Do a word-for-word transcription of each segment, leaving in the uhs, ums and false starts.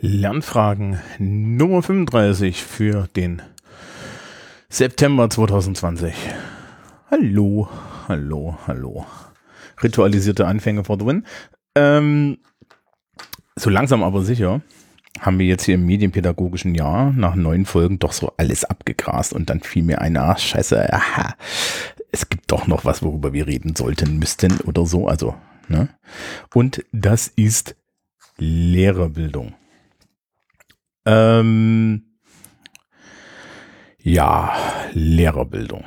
Lernfragen Nummer fünfunddreißig für den September zwanzig zwanzig. Hallo, hallo, hallo. Ritualisierte Anfänge for the win. Ähm, so langsam aber sicher haben wir jetzt hier im medienpädagogischen Jahr nach neun Folgen doch so alles abgegrast und dann fiel mir ein, ach scheiße, aha, es gibt doch noch was, worüber wir reden sollten, müssten oder so, also, ne? Und das ist Lehrerbildung. Ähm, ja, Lehrerbildung.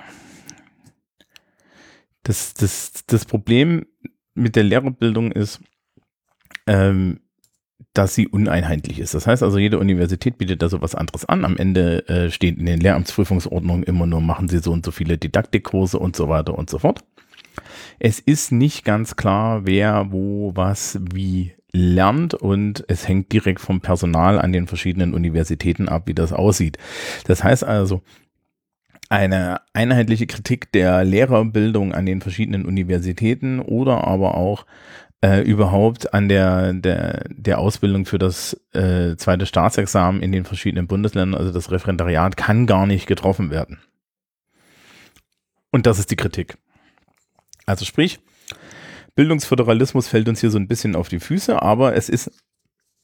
Das, das, das Problem mit der Lehrerbildung ist, ähm, dass sie uneinheitlich ist. Das heißt also, jede Universität bietet da so was anderes an. Am Ende äh, steht in den Lehramtsprüfungsordnungen immer nur, machen Sie so und so viele Didaktikkurse und so weiter und so fort. Es ist nicht ganz klar, wer, wo, was, wie lernt und es hängt direkt vom Personal an den verschiedenen Universitäten ab, wie das aussieht. Das heißt also, eine einheitliche Kritik der Lehrerbildung an den verschiedenen Universitäten oder aber auch Äh, überhaupt an der, der, der Ausbildung für das äh, zweite Staatsexamen in den verschiedenen Bundesländern, also das Referendariat, kann gar nicht getroffen werden. Und das ist die Kritik. Also sprich, Bildungsföderalismus fällt uns hier so ein bisschen auf die Füße, aber es ist,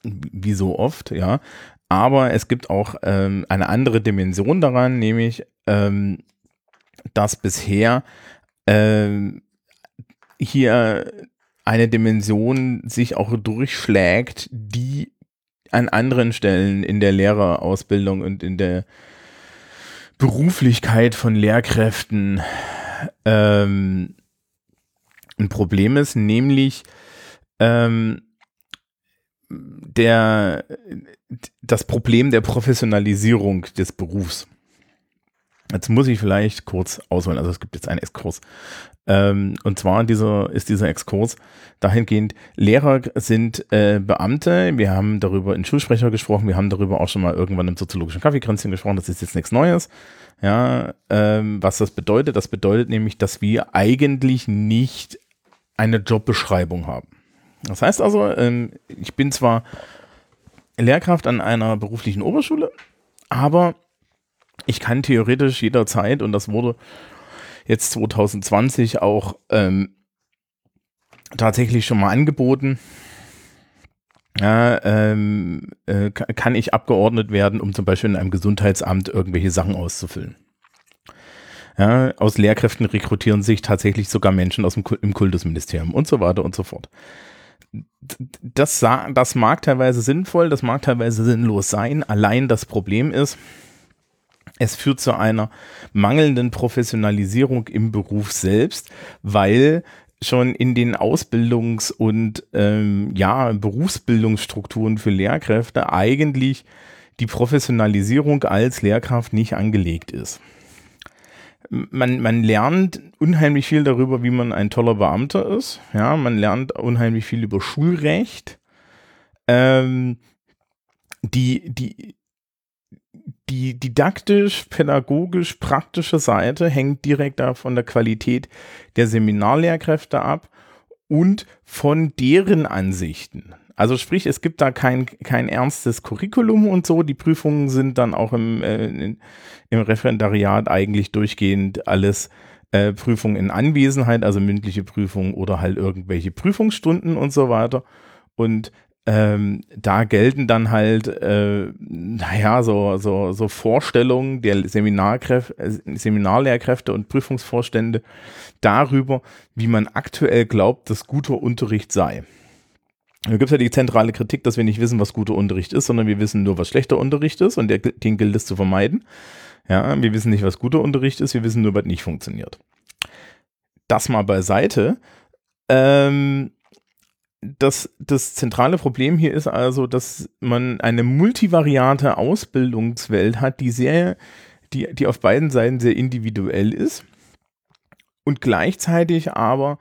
wie so oft, ja, aber es gibt auch ähm, eine andere Dimension daran, nämlich, ähm, dass bisher ähm, hier eine Dimension sich auch durchschlägt, die an anderen Stellen in der Lehrerausbildung und in der Beruflichkeit von Lehrkräften ähm, ein Problem ist, nämlich ähm, der, das Problem der Professionalisierung des Berufs. Jetzt muss ich vielleicht kurz ausholen, also es gibt jetzt einen Exkurs. Ähm, und zwar dieser, ist dieser Exkurs dahingehend, Lehrer sind äh, Beamte, wir haben darüber in Schulsprecher gesprochen, wir haben darüber auch schon mal irgendwann im soziologischen Kaffeekränzchen gesprochen, das ist jetzt nichts Neues. Ja, ähm, was das bedeutet, das bedeutet nämlich, dass wir eigentlich nicht eine Jobbeschreibung haben. Das heißt also, ähm, ich bin zwar Lehrkraft an einer beruflichen Oberschule, aber ich kann theoretisch jederzeit, und das wurde jetzt zwanzig zwanzig auch ähm, tatsächlich schon mal angeboten, ja, ähm, äh, kann ich abgeordnet werden, um zum Beispiel in einem Gesundheitsamt irgendwelche Sachen auszufüllen. Ja, aus Lehrkräften rekrutieren sich tatsächlich sogar Menschen aus dem im Kultusministerium und so weiter und so fort. Das, das mag teilweise sinnvoll, das mag teilweise sinnlos sein, allein das Problem ist, es führt zu einer mangelnden Professionalisierung im Beruf selbst, weil schon in den Ausbildungs- und ähm, ja, Berufsbildungsstrukturen für Lehrkräfte eigentlich die Professionalisierung als Lehrkraft nicht angelegt ist. Man, man lernt unheimlich viel darüber, wie man ein toller Beamter ist. Ja, man lernt unheimlich viel über Schulrecht. Ähm, die, die Die didaktisch-pädagogisch-praktische Seite hängt direkt von der Qualität der Seminarlehrkräfte ab und von deren Ansichten. Also sprich, es gibt da kein, kein ernstes Curriculum und so. Die Prüfungen sind dann auch im, äh, im Referendariat eigentlich durchgehend alles äh, Prüfungen in Anwesenheit, also mündliche Prüfungen oder halt irgendwelche Prüfungsstunden und so weiter. Und Ähm, da gelten dann halt, äh, naja, so, so, so Vorstellungen der Seminarkräf- Seminarlehrkräfte und Prüfungsvorstände darüber, wie man aktuell glaubt, dass guter Unterricht sei. Da gibt es ja die zentrale Kritik, dass wir nicht wissen, was guter Unterricht ist, sondern wir wissen nur, was schlechter Unterricht ist und der, den gilt es zu vermeiden. Ja, wir wissen nicht, was guter Unterricht ist, wir wissen nur, was nicht funktioniert. Das mal beiseite. Ähm, Das, das zentrale Problem hier ist also, dass man eine multivariate Ausbildungswelt hat, die sehr, die, die auf beiden Seiten sehr individuell ist und gleichzeitig aber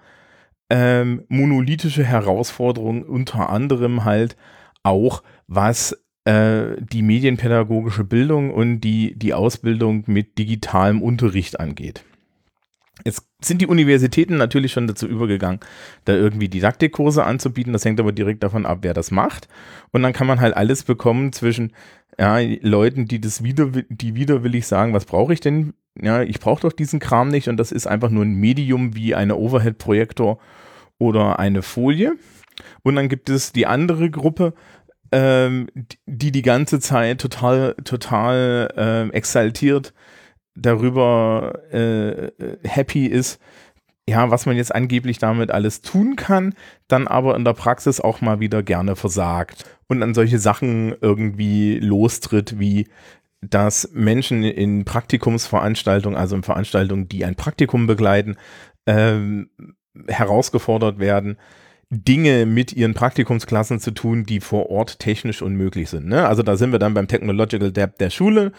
ähm, monolithische Herausforderungen, unter anderem halt auch, was äh, die medienpädagogische Bildung und die, die Ausbildung mit digitalem Unterricht angeht. Jetzt sind die Universitäten natürlich schon dazu übergegangen, da irgendwie Didaktikkurse anzubieten. Das hängt aber direkt davon ab, wer das macht. Und dann kann man halt alles bekommen zwischen ja, Leuten, die das wieder, die widerwillig sagen, was brauche ich denn? Ja, ich brauche doch diesen Kram nicht. Und das ist einfach nur ein Medium wie eine Overhead-Projektor oder eine Folie. Und dann gibt es die andere Gruppe, ähm, die die ganze Zeit total, total ähm, exaltiert darüber äh, happy ist, ja, was man jetzt angeblich damit alles tun kann, dann aber in der Praxis auch mal wieder gerne versagt und an solche Sachen irgendwie lostritt, wie dass Menschen in Praktikumsveranstaltungen, also in Veranstaltungen, die ein Praktikum begleiten, ähm, herausgefordert werden, Dinge mit ihren Praktikumsklassen zu tun, die vor Ort technisch unmöglich sind. Ne? Also da sind wir dann beim Technological Debt der Schule.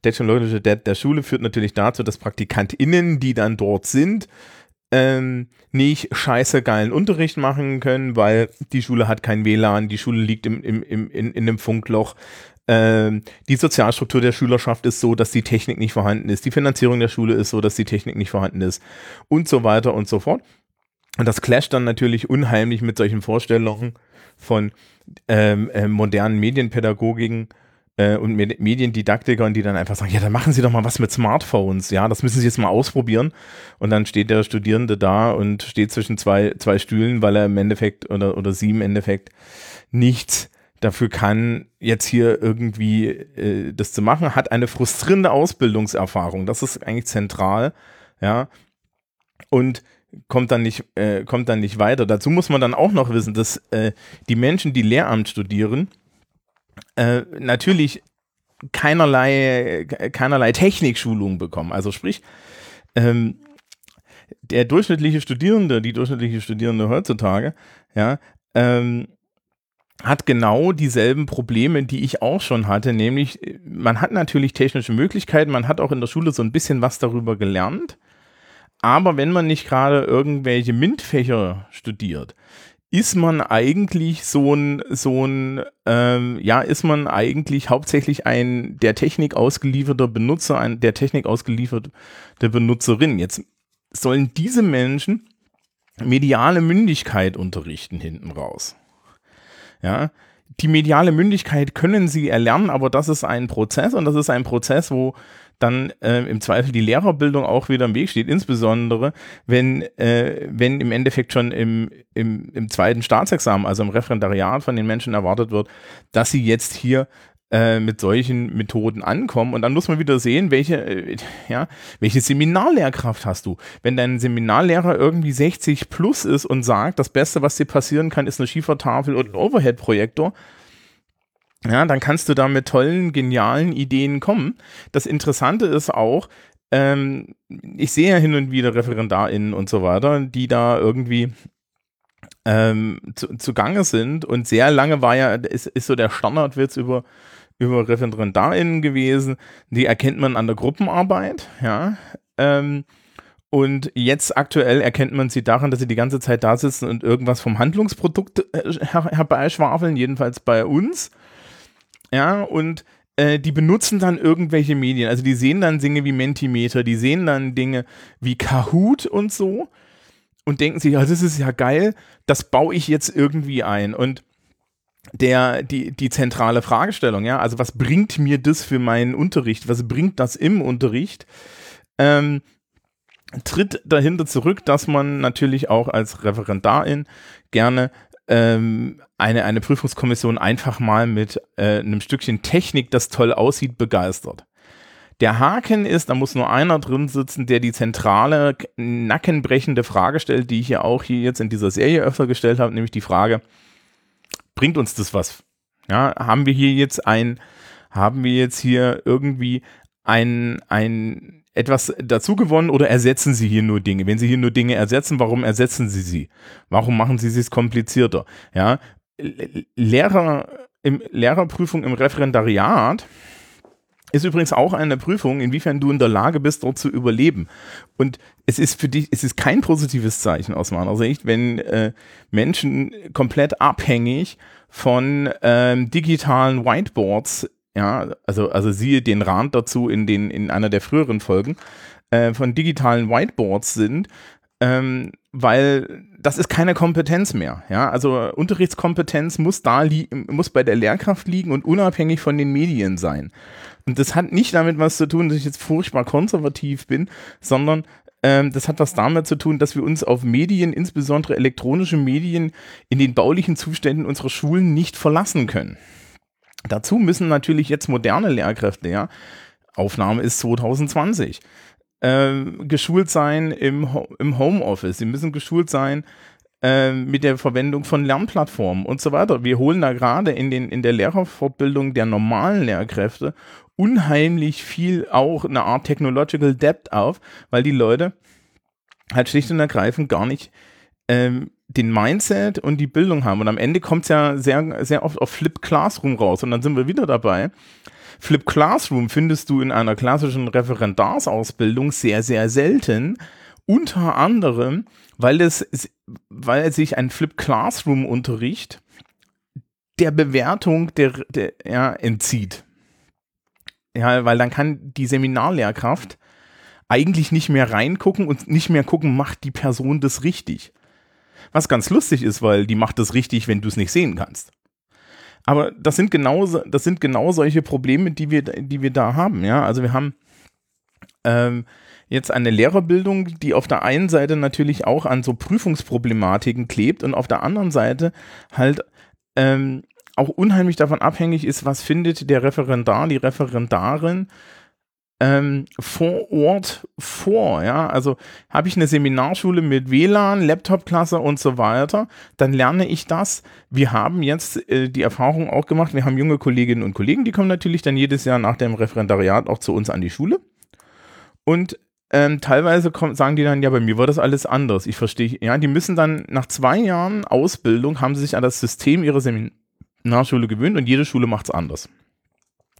Technologische Debt der Schule führt natürlich dazu, dass PraktikantInnen, die dann dort sind, ähm, nicht scheiße geilen Unterricht machen können, weil die Schule hat kein W L A N, die Schule liegt im, im, im, in, in einem Funkloch. Ähm, die Sozialstruktur der Schülerschaft ist so, dass die Technik nicht vorhanden ist. Die Finanzierung der Schule ist so, dass die Technik nicht vorhanden ist und so weiter und so fort. Und das clasht dann natürlich unheimlich mit solchen Vorstellungen von ähm, äh, modernen Medienpädagogiken und Mediendidaktiker, und die dann einfach sagen, ja, dann machen Sie doch mal was mit Smartphones, ja, das müssen Sie jetzt mal ausprobieren. Und dann steht der Studierende da und steht zwischen zwei, zwei Stühlen, weil er im Endeffekt oder, oder sie im Endeffekt nichts dafür kann, jetzt hier irgendwie äh, das zu machen, hat eine frustrierende Ausbildungserfahrung, das ist eigentlich zentral, ja, und kommt dann nicht, äh, kommt dann nicht weiter. Dazu muss man dann auch noch wissen, dass äh, die Menschen, die Lehramt studieren, Äh, natürlich keinerlei, keinerlei Technikschulung bekommen. Also sprich, ähm, der durchschnittliche Studierende, die durchschnittliche Studierende heutzutage, ja, ähm, hat genau dieselben Probleme, die ich auch schon hatte, nämlich man hat natürlich technische Möglichkeiten, man hat auch in der Schule so ein bisschen was darüber gelernt, aber wenn man nicht gerade irgendwelche MINT-Fächer studiert, ist man eigentlich so ein, so ein ähm, ja, ist man eigentlich hauptsächlich ein der Technik ausgelieferter Benutzer, ein der Technik ausgelieferte Benutzerin. Jetzt sollen diese Menschen mediale Mündigkeit unterrichten hinten raus. Ja, die mediale Mündigkeit können sie erlernen, aber das ist ein Prozess, und das ist ein Prozess, wo dann äh, im Zweifel die Lehrerbildung auch wieder im Weg steht, insbesondere wenn, äh, wenn im Endeffekt schon im, im, im zweiten Staatsexamen, also im Referendariat, von den Menschen erwartet wird, dass sie jetzt hier äh, mit solchen Methoden ankommen. Und dann muss man wieder sehen, welche, äh, ja, welche Seminarlehrkraft hast du. Wenn dein Seminarlehrer irgendwie sechzig plus ist und sagt, das Beste, was dir passieren kann, ist eine Schiefertafel und ein Overhead-Projektor, ja, dann kannst du da mit tollen, genialen Ideen kommen. Das Interessante ist auch, ähm, ich sehe ja hin und wieder ReferendarInnen und so weiter, die da irgendwie ähm, zu, zu Gange sind, und sehr lange war ja, ist, ist so der Standardwitz über, über ReferendarInnen gewesen, die erkennt man an der Gruppenarbeit, ja, ähm, und jetzt aktuell erkennt man sie daran, dass sie die ganze Zeit da sitzen und irgendwas vom Handlungsprodukt her herbeischwafeln, jedenfalls bei uns. Ja, und äh, die benutzen dann irgendwelche Medien. Also die sehen dann Dinge wie Mentimeter, die sehen dann Dinge wie Kahoot und so und denken sich, ja, das ist ja geil, das baue ich jetzt irgendwie ein. Und der, die, die zentrale Fragestellung, ja, also was bringt mir das für meinen Unterricht? Was bringt das im Unterricht? Ähm, tritt dahinter zurück, dass man natürlich auch als Referendarin gerne eine, eine Prüfungskommission einfach mal mit äh, einem Stückchen Technik, das toll aussieht, begeistert. Der Haken ist, da muss nur einer drin sitzen, der die zentrale, nackenbrechende Frage stellt, die ich ja auch hier jetzt in dieser Serie öfter gestellt habe, nämlich die Frage, bringt uns das was? Ja, haben wir hier jetzt ein, haben wir jetzt hier irgendwie ein, ein etwas dazu gewonnen, oder ersetzen Sie hier nur Dinge? Wenn Sie hier nur Dinge ersetzen, warum ersetzen Sie sie? Warum machen Sie es komplizierter? Ja, Lehrer im Lehrerprüfung im Referendariat ist übrigens auch eine Prüfung, inwiefern du in der Lage bist, dort zu überleben. Und es ist für dich, es ist kein positives Zeichen aus meiner Sicht, wenn äh, Menschen komplett abhängig von ähm, digitalen Whiteboards, ja, also, also siehe den Rand dazu in, den, in einer der früheren Folgen, äh, von digitalen Whiteboards sind, ähm, weil das ist keine Kompetenz mehr. Ja? Also Unterrichtskompetenz muss da li- muss bei der Lehrkraft liegen und unabhängig von den Medien sein. Und das hat nicht damit was zu tun, dass ich jetzt furchtbar konservativ bin, sondern ähm, das hat was damit zu tun, dass wir uns auf Medien, insbesondere elektronische Medien, in den baulichen Zuständen unserer Schulen nicht verlassen können. Dazu müssen natürlich jetzt moderne Lehrkräfte, ja, Aufnahme ist zwanzig zwanzig, äh, geschult sein im, Ho- im Homeoffice. Sie müssen geschult sein äh, mit der Verwendung von Lernplattformen und so weiter. Wir holen da gerade in, den, in der Lehrerfortbildung der normalen Lehrkräfte unheimlich viel auch eine Art Technological Debt auf, weil die Leute halt schlicht und ergreifend gar nicht ähm, den Mindset und die Bildung haben. Und am Ende kommt es ja sehr, sehr oft auf Flip Classroom raus. Und dann sind wir wieder dabei. Flip Classroom findest du in einer klassischen Referendarsausbildung sehr, sehr selten. Unter anderem, weil, es, weil sich ein Flip Classroom-Unterricht der Bewertung der, der, ja, entzieht. Ja, weil dann kann die Seminarlehrkraft eigentlich nicht mehr reingucken und nicht mehr gucken, macht die Person das richtig. Was ganz lustig ist, weil die macht das richtig, wenn du es nicht sehen kannst. Aber das sind genau, das sind genau solche Probleme, die wir, die wir da haben. Ja? Also wir haben ähm, jetzt eine Lehrerbildung, die auf der einen Seite natürlich auch an so Prüfungsproblematiken klebt und auf der anderen Seite halt ähm, auch unheimlich davon abhängig ist, was findet der Referendar, die Referendarin ähm, vor Ort vor. Ja? Also habe ich eine Seminarschule mit W L A N, Laptopklasse und so weiter, dann lerne ich das. Wir haben jetzt äh, die Erfahrung auch gemacht, wir haben junge Kolleginnen und Kollegen, die kommen natürlich dann jedes Jahr nach dem Referendariat auch zu uns an die Schule. Und Ähm, teilweise kommen, sagen die dann, ja, bei mir war das alles anders. Ich verstehe, ja, die müssen dann nach zwei Jahren Ausbildung, haben sie sich an das System ihrer Seminarschule gewöhnt und jede Schule macht es anders.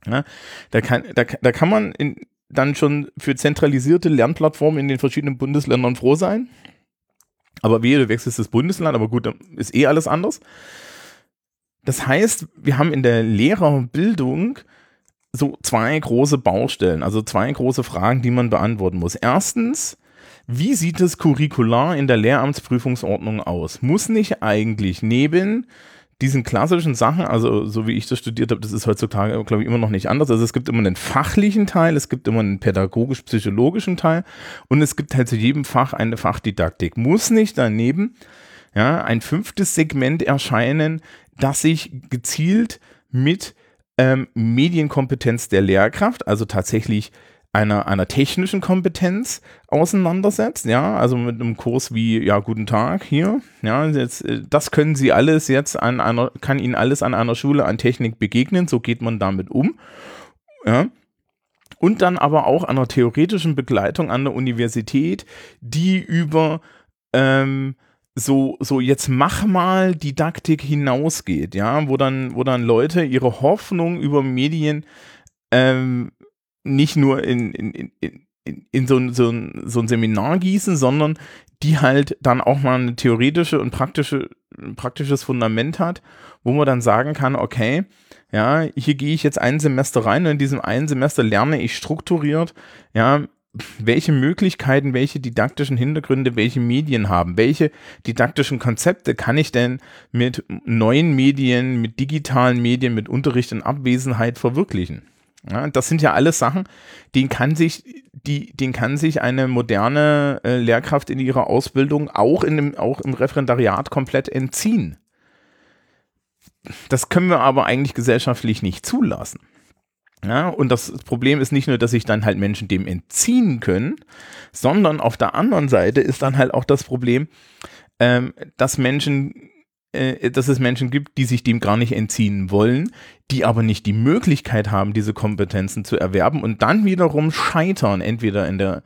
Ja, da, kann, da, da kann man in, dann schon für zentralisierte Lernplattformen in den verschiedenen Bundesländern froh sein. Aber wehe, du wechselst das Bundesland, aber gut, ist eh alles anders. Das heißt, wir haben in der Lehrerbildung so zwei große Baustellen, also zwei große Fragen, die man beantworten muss. Erstens, wie sieht das Curricular in der Lehramtsprüfungsordnung aus? Muss nicht eigentlich neben diesen klassischen Sachen, also so wie ich das studiert habe, das ist heutzutage, glaube ich, immer noch nicht anders. Also es gibt immer einen fachlichen Teil, es gibt immer einen pädagogisch-psychologischen Teil und es gibt halt zu jedem Fach eine Fachdidaktik. Muss nicht daneben, ja, ein fünftes Segment erscheinen, das sich gezielt mit Ähm, Medienkompetenz der Lehrkraft, also tatsächlich einer, einer technischen Kompetenz auseinandersetzt, ja, also mit einem Kurs wie, ja, guten Tag hier, ja, jetzt, das können Sie alles jetzt an einer, kann Ihnen alles an einer Schule an Technik begegnen, so geht man damit um, ja, und dann aber auch einer theoretischen Begleitung an der Universität, die über, ähm, So, so jetzt mach mal Didaktik hinausgeht, ja, wo dann, wo dann Leute ihre Hoffnung über Medien ähm, nicht nur in, in, in, in so, so, so ein Seminar gießen, sondern die halt dann auch mal eine theoretische und praktische, ein praktisches Fundament hat, wo man dann sagen kann, okay, ja, hier gehe ich jetzt ein Semester rein und in diesem einen Semester lerne ich strukturiert, ja, welche Möglichkeiten, welche didaktischen Hintergründe, welche Medien haben, welche didaktischen Konzepte kann ich denn mit neuen Medien, mit digitalen Medien, mit Unterricht in Abwesenheit verwirklichen? Ja, das sind ja alles Sachen, denen kann sich, die, denen kann sich eine moderne äh, Lehrkraft in ihrer Ausbildung auch, in dem, auch im Referendariat komplett entziehen. Das können wir aber eigentlich gesellschaftlich nicht zulassen. Ja, und das Problem ist nicht nur, dass sich dann halt Menschen dem entziehen können, sondern auf der anderen Seite ist dann halt auch das Problem, ähm, dass Menschen, äh, dass es Menschen gibt, die sich dem gar nicht entziehen wollen, die aber nicht die Möglichkeit haben, diese Kompetenzen zu erwerben und dann wiederum scheitern, entweder in der,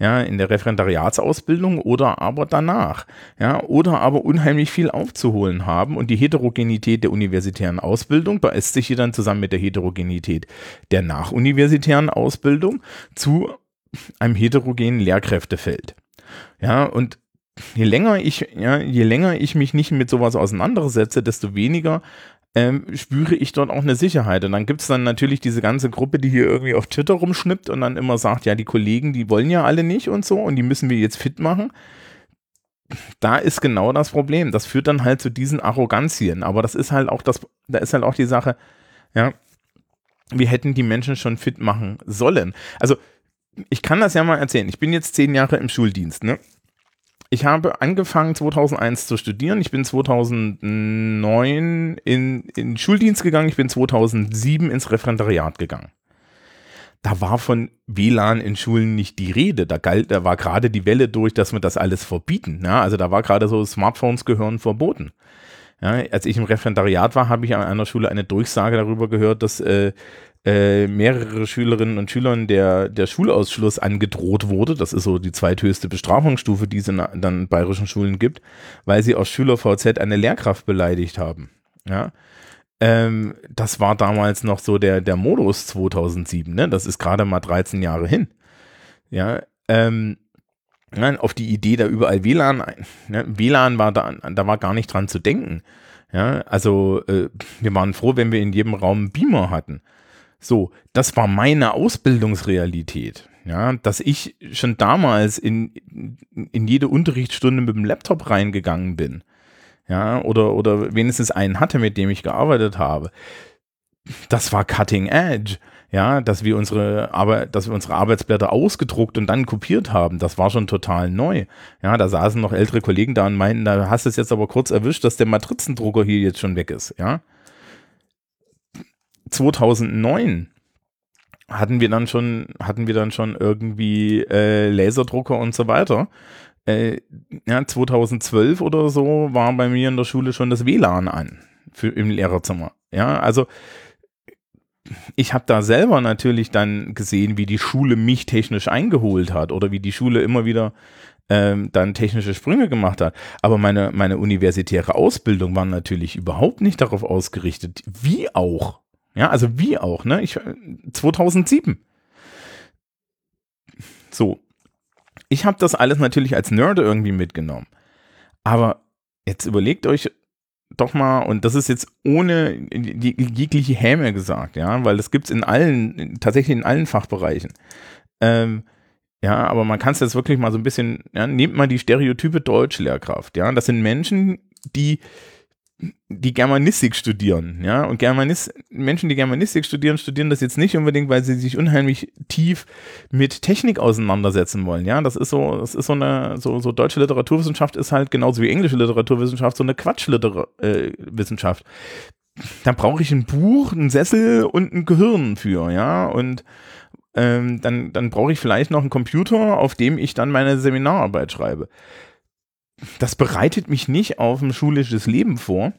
ja, in der Referendariatsausbildung oder aber danach, ja, oder aber unheimlich viel aufzuholen haben und die Heterogenität der universitären Ausbildung beißt sich hier dann zusammen mit der Heterogenität der nachuniversitären Ausbildung zu einem heterogenen Lehrkräftefeld. Ja, und je länger ich, ja, je länger ich mich nicht mit sowas auseinandersetze, desto weniger ähm, spüre ich dort auch eine Sicherheit. Und dann gibt es dann natürlich diese ganze Gruppe, die hier irgendwie auf Twitter rumschnippt und dann immer sagt, ja, die Kollegen, die wollen ja alle nicht und so und die müssen wir jetzt fit machen. Da ist genau das Problem. Das führt dann halt zu diesen Arroganzien. Aber das ist halt auch das, da ist halt auch die Sache, ja, wir hätten die Menschen schon fit machen sollen. Also, ich kann das ja mal erzählen. Ich bin jetzt zehn Jahre im Schuldienst, ne? Ich habe angefangen zweitausendeins zu studieren. Ich bin zweitausendneun in, in den Schuldienst gegangen. Ich bin zweitausendsieben ins Referendariat gegangen. Da war von W LAN in Schulen nicht die Rede. Da galt, da war gerade die Welle durch, dass wir das alles verbieten. Ja, also da war gerade so, Smartphones gehören verboten. Ja, als ich im Referendariat war, habe ich an einer Schule eine Durchsage darüber gehört, dass äh, äh, mehrere Schülerinnen und Schülern der, der Schulausschluss angedroht wurde. Das ist so die zweithöchste Bestrafungsstufe, die es in, dann in bayerischen Schulen gibt, weil sie aus Schüler-V Z eine Lehrkraft beleidigt haben. Ja. Ähm, das war damals noch so der, der Modus zweitausendsieben, ne? Das ist gerade mal dreizehn Jahre hin. Ja, ähm, nein, auf die Idee da überall W LAN ein. Ne? W LAN war da, da war gar nicht dran zu denken. Ja, also äh, wir waren froh, wenn wir in jedem Raum einen Beamer hatten. So, das war meine Ausbildungsrealität. Ja, dass ich schon damals in, in jede Unterrichtsstunde mit dem Laptop reingegangen bin. Ja, oder, oder wenigstens einen hatte, mit dem ich gearbeitet habe. Das war Cutting Edge, ja, dass wir unsere Arbeit, dass wir unsere Arbeitsblätter ausgedruckt und dann kopiert haben, das war schon total neu. Ja, da saßen noch ältere Kollegen da und meinten, da hast du es jetzt aber kurz erwischt, dass der Matrizendrucker hier jetzt schon weg ist, ja. zweitausendneun hatten wir dann schon, hatten wir dann schon irgendwie äh, Laserdrucker und so weiter. Ja, zweitausendzwölf oder so war bei mir in der Schule schon das W LAN an für, im Lehrerzimmer. Ja, also ich habe da selber natürlich dann gesehen, wie die Schule mich technisch eingeholt hat oder wie die Schule immer wieder ähm, dann technische Sprünge gemacht hat. Aber meine, meine universitäre Ausbildung war natürlich überhaupt nicht darauf ausgerichtet, wie auch. Ja, also wie auch, ne? Ich, zweitausendsieben. So. Ich habe das alles natürlich als Nerd irgendwie mitgenommen. Aber jetzt überlegt euch doch mal, und das ist jetzt ohne jegliche Häme gesagt, ja, weil das gibt es in allen, tatsächlich in allen Fachbereichen. Ähm, ja, aber man kann es jetzt wirklich mal so ein bisschen, ja, nehmt mal die Stereotype Deutschlehrkraft, ja, das sind Menschen, die die Germanistik studieren, ja, und Germanis Menschen, die Germanistik studieren, studieren das jetzt nicht unbedingt, weil sie sich unheimlich tief mit Technik auseinandersetzen wollen, ja, das ist so, das ist so eine, so, so deutsche Literaturwissenschaft ist halt genauso wie englische Literaturwissenschaft so eine Quatschwissenschaft. Äh, da brauche ich ein Buch, einen Sessel und ein Gehirn für, ja, und ähm, dann, dann brauche ich vielleicht noch einen Computer, auf dem ich dann meine Seminararbeit schreibe. Das bereitet mich nicht auf ein schulisches Leben vor.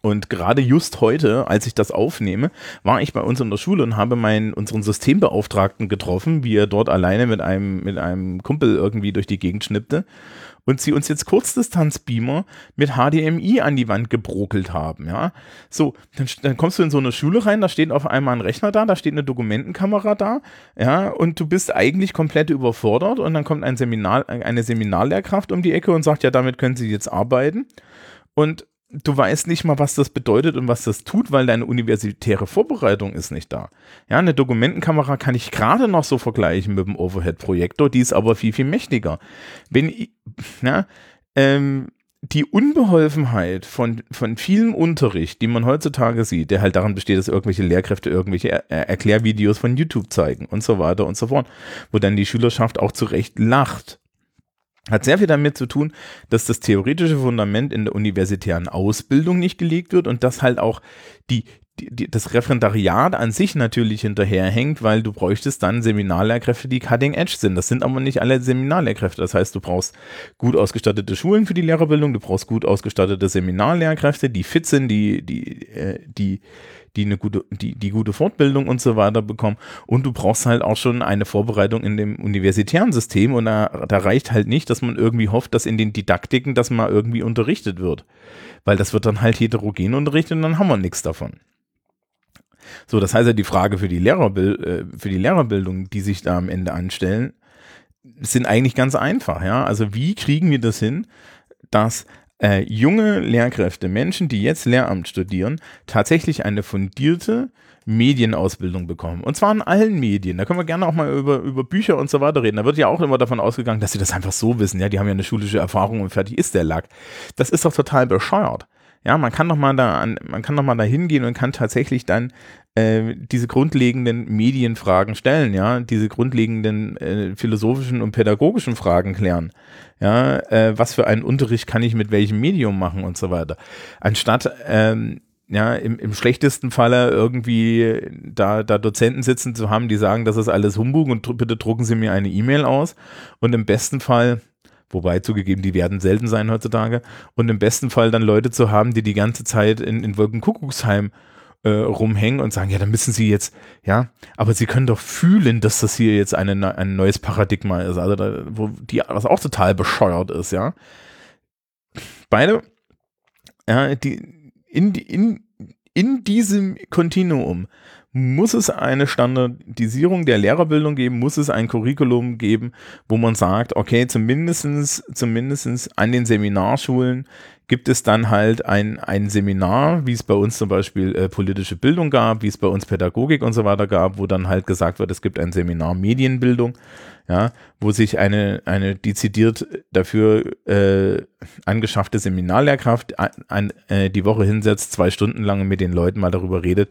Und gerade just heute, als ich das aufnehme, war ich bei uns in der Schule und habe meinen, unseren Systembeauftragten getroffen, wie er dort alleine mit einem, mit einem Kumpel irgendwie durch die Gegend schnippte und sie uns jetzt Kurzdistanzbeamer mit H D M I an die Wand gebrokelt haben. Ja? So, dann, dann kommst du in so eine Schule rein, da steht auf einmal ein Rechner da, da steht eine Dokumentenkamera da, ja, und du bist eigentlich komplett überfordert und dann kommt ein Seminar, eine Seminarlehrkraft um die Ecke und sagt, ja, damit können Sie jetzt arbeiten. Und du weißt nicht mal, was das bedeutet und was das tut, weil deine universitäre Vorbereitung ist nicht da. Ja, eine Dokumentenkamera kann ich gerade noch so vergleichen mit dem Overhead-Projektor, die ist aber viel, viel mächtiger. Wenn, ja, ähm, die Unbeholfenheit von, von vielem Unterricht, die man heutzutage sieht, der halt daran besteht, dass irgendwelche Lehrkräfte irgendwelche er er Erklärvideos von YouTube zeigen und so weiter und so fort, wo dann die Schülerschaft auch zu Recht lacht. Hat sehr viel damit zu tun, dass das theoretische Fundament in der universitären Ausbildung nicht gelegt wird und dass halt auch die, die, das Referendariat an sich natürlich hinterherhängt, weil du bräuchtest dann Seminarlehrkräfte, die Cutting Edge sind. Das sind aber nicht alle Seminarlehrkräfte. Das heißt, du brauchst gut ausgestattete Schulen für die Lehrerbildung, du brauchst gut ausgestattete Seminarlehrkräfte, die fit sind, die, die, äh, die die eine gute, die, die gute Fortbildung und so weiter bekommen. Und du brauchst halt auch schon eine Vorbereitung in dem universitären System und da, da reicht halt nicht, dass man irgendwie hofft, dass in den Didaktiken das mal irgendwie unterrichtet wird. Weil das wird dann halt heterogen unterrichtet und dann haben wir nichts davon. So, das heißt ja, die Frage für die Lehrerbil- für die Lehrerbildung, die sich da am Ende anstellen, sind eigentlich ganz einfach, ja. Also wie kriegen wir das hin, dass äh, junge Lehrkräfte, Menschen, die jetzt Lehramt studieren, tatsächlich eine fundierte Medienausbildung bekommen. Und zwar in allen Medien. Da können wir gerne auch mal über, über Bücher und so weiter reden. Da wird ja auch immer davon ausgegangen, dass sie das einfach so wissen. Ja, die haben ja eine schulische Erfahrung und fertig ist der Lack. Das ist doch total bescheuert. Ja, man kann doch mal da an, man kann doch mal da hingehen und kann tatsächlich dann äh, diese grundlegenden Medienfragen stellen, ja, diese grundlegenden äh, philosophischen und pädagogischen Fragen klären. Ja, äh, was für einen Unterricht kann ich mit welchem Medium machen und so weiter. Anstatt ähm, ja, im, im schlechtesten Falle irgendwie da, da Dozenten sitzen zu haben, die sagen, das ist alles Humbug und dr- bitte drucken Sie mir eine E-Mail aus. Und im besten Fall, wobei zugegeben, die werden selten sein heutzutage, und im besten Fall dann Leute zu haben, die die ganze Zeit in, in Wolkenkuckucksheim äh, rumhängen und sagen, ja, dann müssen Sie jetzt, ja, aber Sie können doch fühlen, dass das hier jetzt eine, ein neues Paradigma ist, also da, wo die, was auch total bescheuert ist, ja. Beide, ja, die In, in, in diesem Kontinuum muss es eine Standardisierung der Lehrerbildung geben, muss es ein Curriculum geben, wo man sagt, okay, zumindestens, zumindestens an den Seminarschulen gibt es dann halt ein, ein Seminar, wie es bei uns zum Beispiel äh, politische Bildung gab, wie es bei uns Pädagogik und so weiter gab, wo dann halt gesagt wird, es gibt ein Seminar Medienbildung, ja, wo sich eine, eine dezidiert dafür äh, angeschaffte Seminarlehrkraft an, an, äh, die Woche hinsetzt, zwei Stunden lang mit den Leuten mal darüber redet,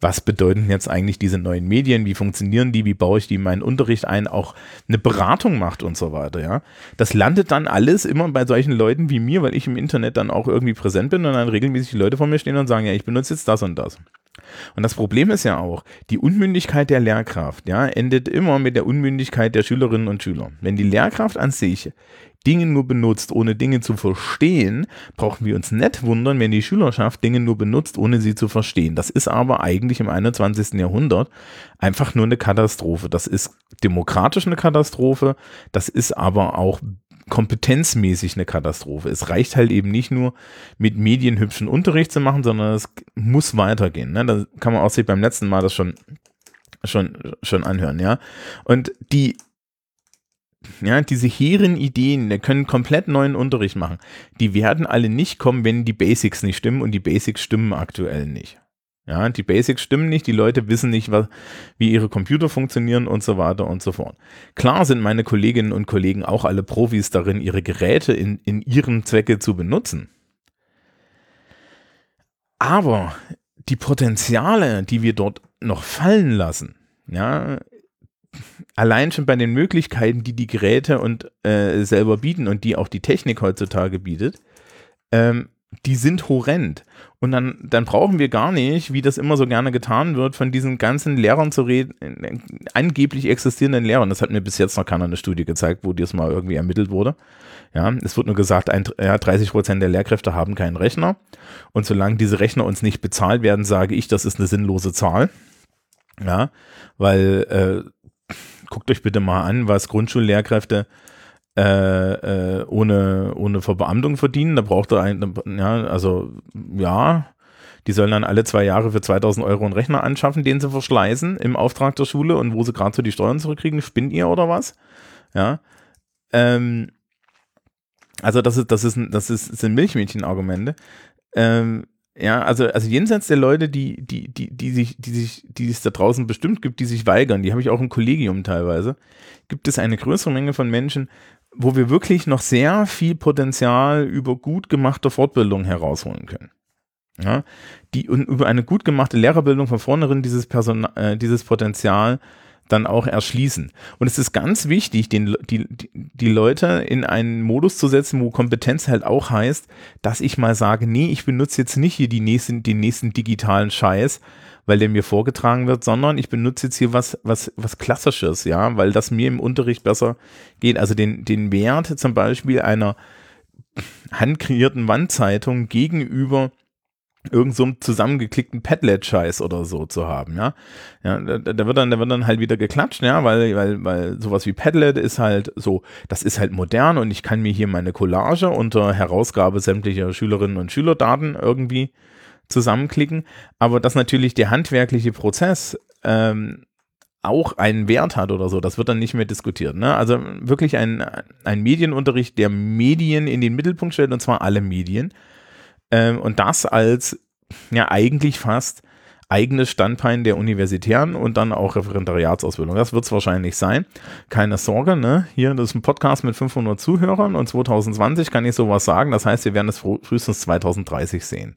was bedeuten jetzt eigentlich diese neuen Medien, wie funktionieren die, wie baue ich die in meinen Unterricht ein, auch eine Beratung macht und so weiter, ja. Das landet dann alles immer bei solchen Leuten wie mir, weil ich im Internet dann auch irgendwie präsent bin und dann regelmäßig die Leute vor mir stehen und sagen, ja, ich benutze jetzt das und das. Und das Problem ist ja auch, die Unmündigkeit der Lehrkraft, ja, endet immer mit der Unmündigkeit der Schülerinnen und Schüler. Wenn die Lehrkraft an sich Dinge nur benutzt, ohne Dinge zu verstehen, brauchen wir uns nicht wundern, wenn die Schülerschaft Dinge nur benutzt, ohne sie zu verstehen. Das ist aber eigentlich im einundzwanzigsten Jahrhundert einfach nur eine Katastrophe. Das ist demokratisch eine Katastrophe, das ist aber auch kompetenzmäßig eine Katastrophe. Es reicht halt eben nicht nur, mit Medien hübschen Unterricht zu machen, sondern es muss weitergehen. Ne? Da kann man auch sich beim letzten Mal das schon, schon, schon anhören. Ja? Und die, ja, diese hehren Ideen, die können komplett neuen Unterricht machen. Die werden alle nicht kommen, wenn die Basics nicht stimmen, und die Basics stimmen aktuell nicht. Ja, die Basics stimmen nicht, die Leute wissen nicht, was, wie ihre Computer funktionieren und so weiter und so fort. Klar sind meine Kolleginnen und Kollegen auch alle Profis darin, ihre Geräte in, in ihren Zwecke zu benutzen. Aber die Potenziale, die wir dort noch fallen lassen, ja, allein schon bei den Möglichkeiten, die die Geräte und äh, selber bieten und die auch die Technik heutzutage bietet, ähm, die sind horrend. Und dann, dann brauchen wir gar nicht, wie das immer so gerne getan wird, von diesen ganzen Lehrern zu reden, angeblich existierenden Lehrern. Das hat mir bis jetzt noch keiner eine Studie gezeigt, wo das mal irgendwie ermittelt wurde. Ja, es wird nur gesagt, ein, ja, dreißig Prozent der Lehrkräfte haben keinen Rechner. Und solange diese Rechner uns nicht bezahlt werden, sage ich, das ist eine sinnlose Zahl. Ja, weil äh, guckt euch bitte mal an, was Grundschullehrkräfte Äh, ohne, ohne Verbeamtung verdienen. Da braucht er einen, ja, also, ja, die sollen dann alle zwei Jahre für zweitausend Euro einen Rechner anschaffen, den sie verschleißen im Auftrag der Schule und wo sie gerade so die Steuern zurückkriegen. Spinnt ihr oder was? Ja, ähm, also, das ist, das ist, das ist, das sind Milchmädchen-Argumente. Ähm, Ja, also, also jenseits der Leute, die, die, die, die sich, die sich, die es da draußen bestimmt gibt, die sich weigern, die habe ich auch im Kollegium teilweise, gibt es eine größere Menge von Menschen, wo wir wirklich noch sehr viel Potenzial über gut gemachte Fortbildung herausholen können. Ja, die, und über eine gut gemachte Lehrerbildung von vornherein dieses Person, äh, dieses Potenzial dann auch erschließen. Und es ist ganz wichtig, den, die, die Leute in einen Modus zu setzen, wo Kompetenz halt auch heißt, dass ich mal sage, nee, ich benutze jetzt nicht hier die nächsten, den nächsten digitalen Scheiß, weil der mir vorgetragen wird, sondern ich benutze jetzt hier was, was, was Klassisches, ja, weil das mir im Unterricht besser geht. Also den, den Wert zum Beispiel einer handkreierten Wandzeitung gegenüber irgend so einem zusammengeklickten Padlet-Scheiß oder so zu haben, ja. Ja, da, da wird dann, da wird dann halt wieder geklatscht, ja, weil, weil, weil sowas wie Padlet ist halt so, das ist halt modern und ich kann mir hier meine Collage unter Herausgabe sämtlicher Schülerinnen und Schülerdaten irgendwie zusammenklicken, aber dass natürlich der handwerkliche Prozess ähm, auch einen Wert hat oder so, das wird dann nicht mehr diskutiert. Ne? Also wirklich ein, ein Medienunterricht, der Medien in den Mittelpunkt stellt, und zwar alle Medien. Ähm, und das als ja eigentlich fast eigenes Standbein der universitären und dann auch Referendariatsausbildung. Das wird es wahrscheinlich sein. Keine Sorge, ne? Hier, das ist ein Podcast mit fünfhundert Zuhörern und zwanzig zwanzig kann ich sowas sagen. Das heißt, wir werden es frühestens zwanzig dreißig sehen.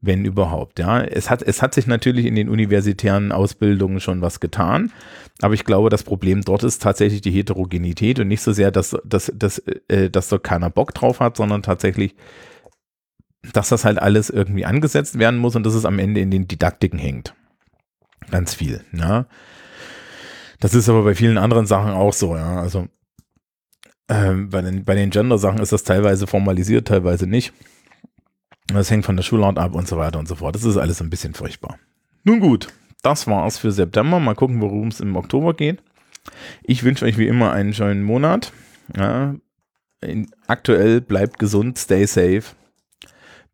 Wenn überhaupt, ja. Es hat, es hat sich natürlich in den universitären Ausbildungen schon was getan, aber ich glaube, das Problem dort ist tatsächlich die Heterogenität und nicht so sehr, dass, dass, dass, äh, dass da keiner Bock drauf hat, sondern tatsächlich, dass das halt alles irgendwie angesetzt werden muss und dass es am Ende in den Didaktiken hängt. Ganz viel, ja. Das ist aber bei vielen anderen Sachen auch so, ja. Also ähm, bei den, bei den Gender-Sachen ist das teilweise formalisiert, teilweise nicht. Das hängt von der Schulart ab und so weiter und so fort. Das ist alles ein bisschen furchtbar. Nun gut, das war's für September. Mal gucken, worum es im Oktober geht. Ich wünsche euch wie immer einen schönen Monat. Ja, aktuell bleibt gesund, stay safe.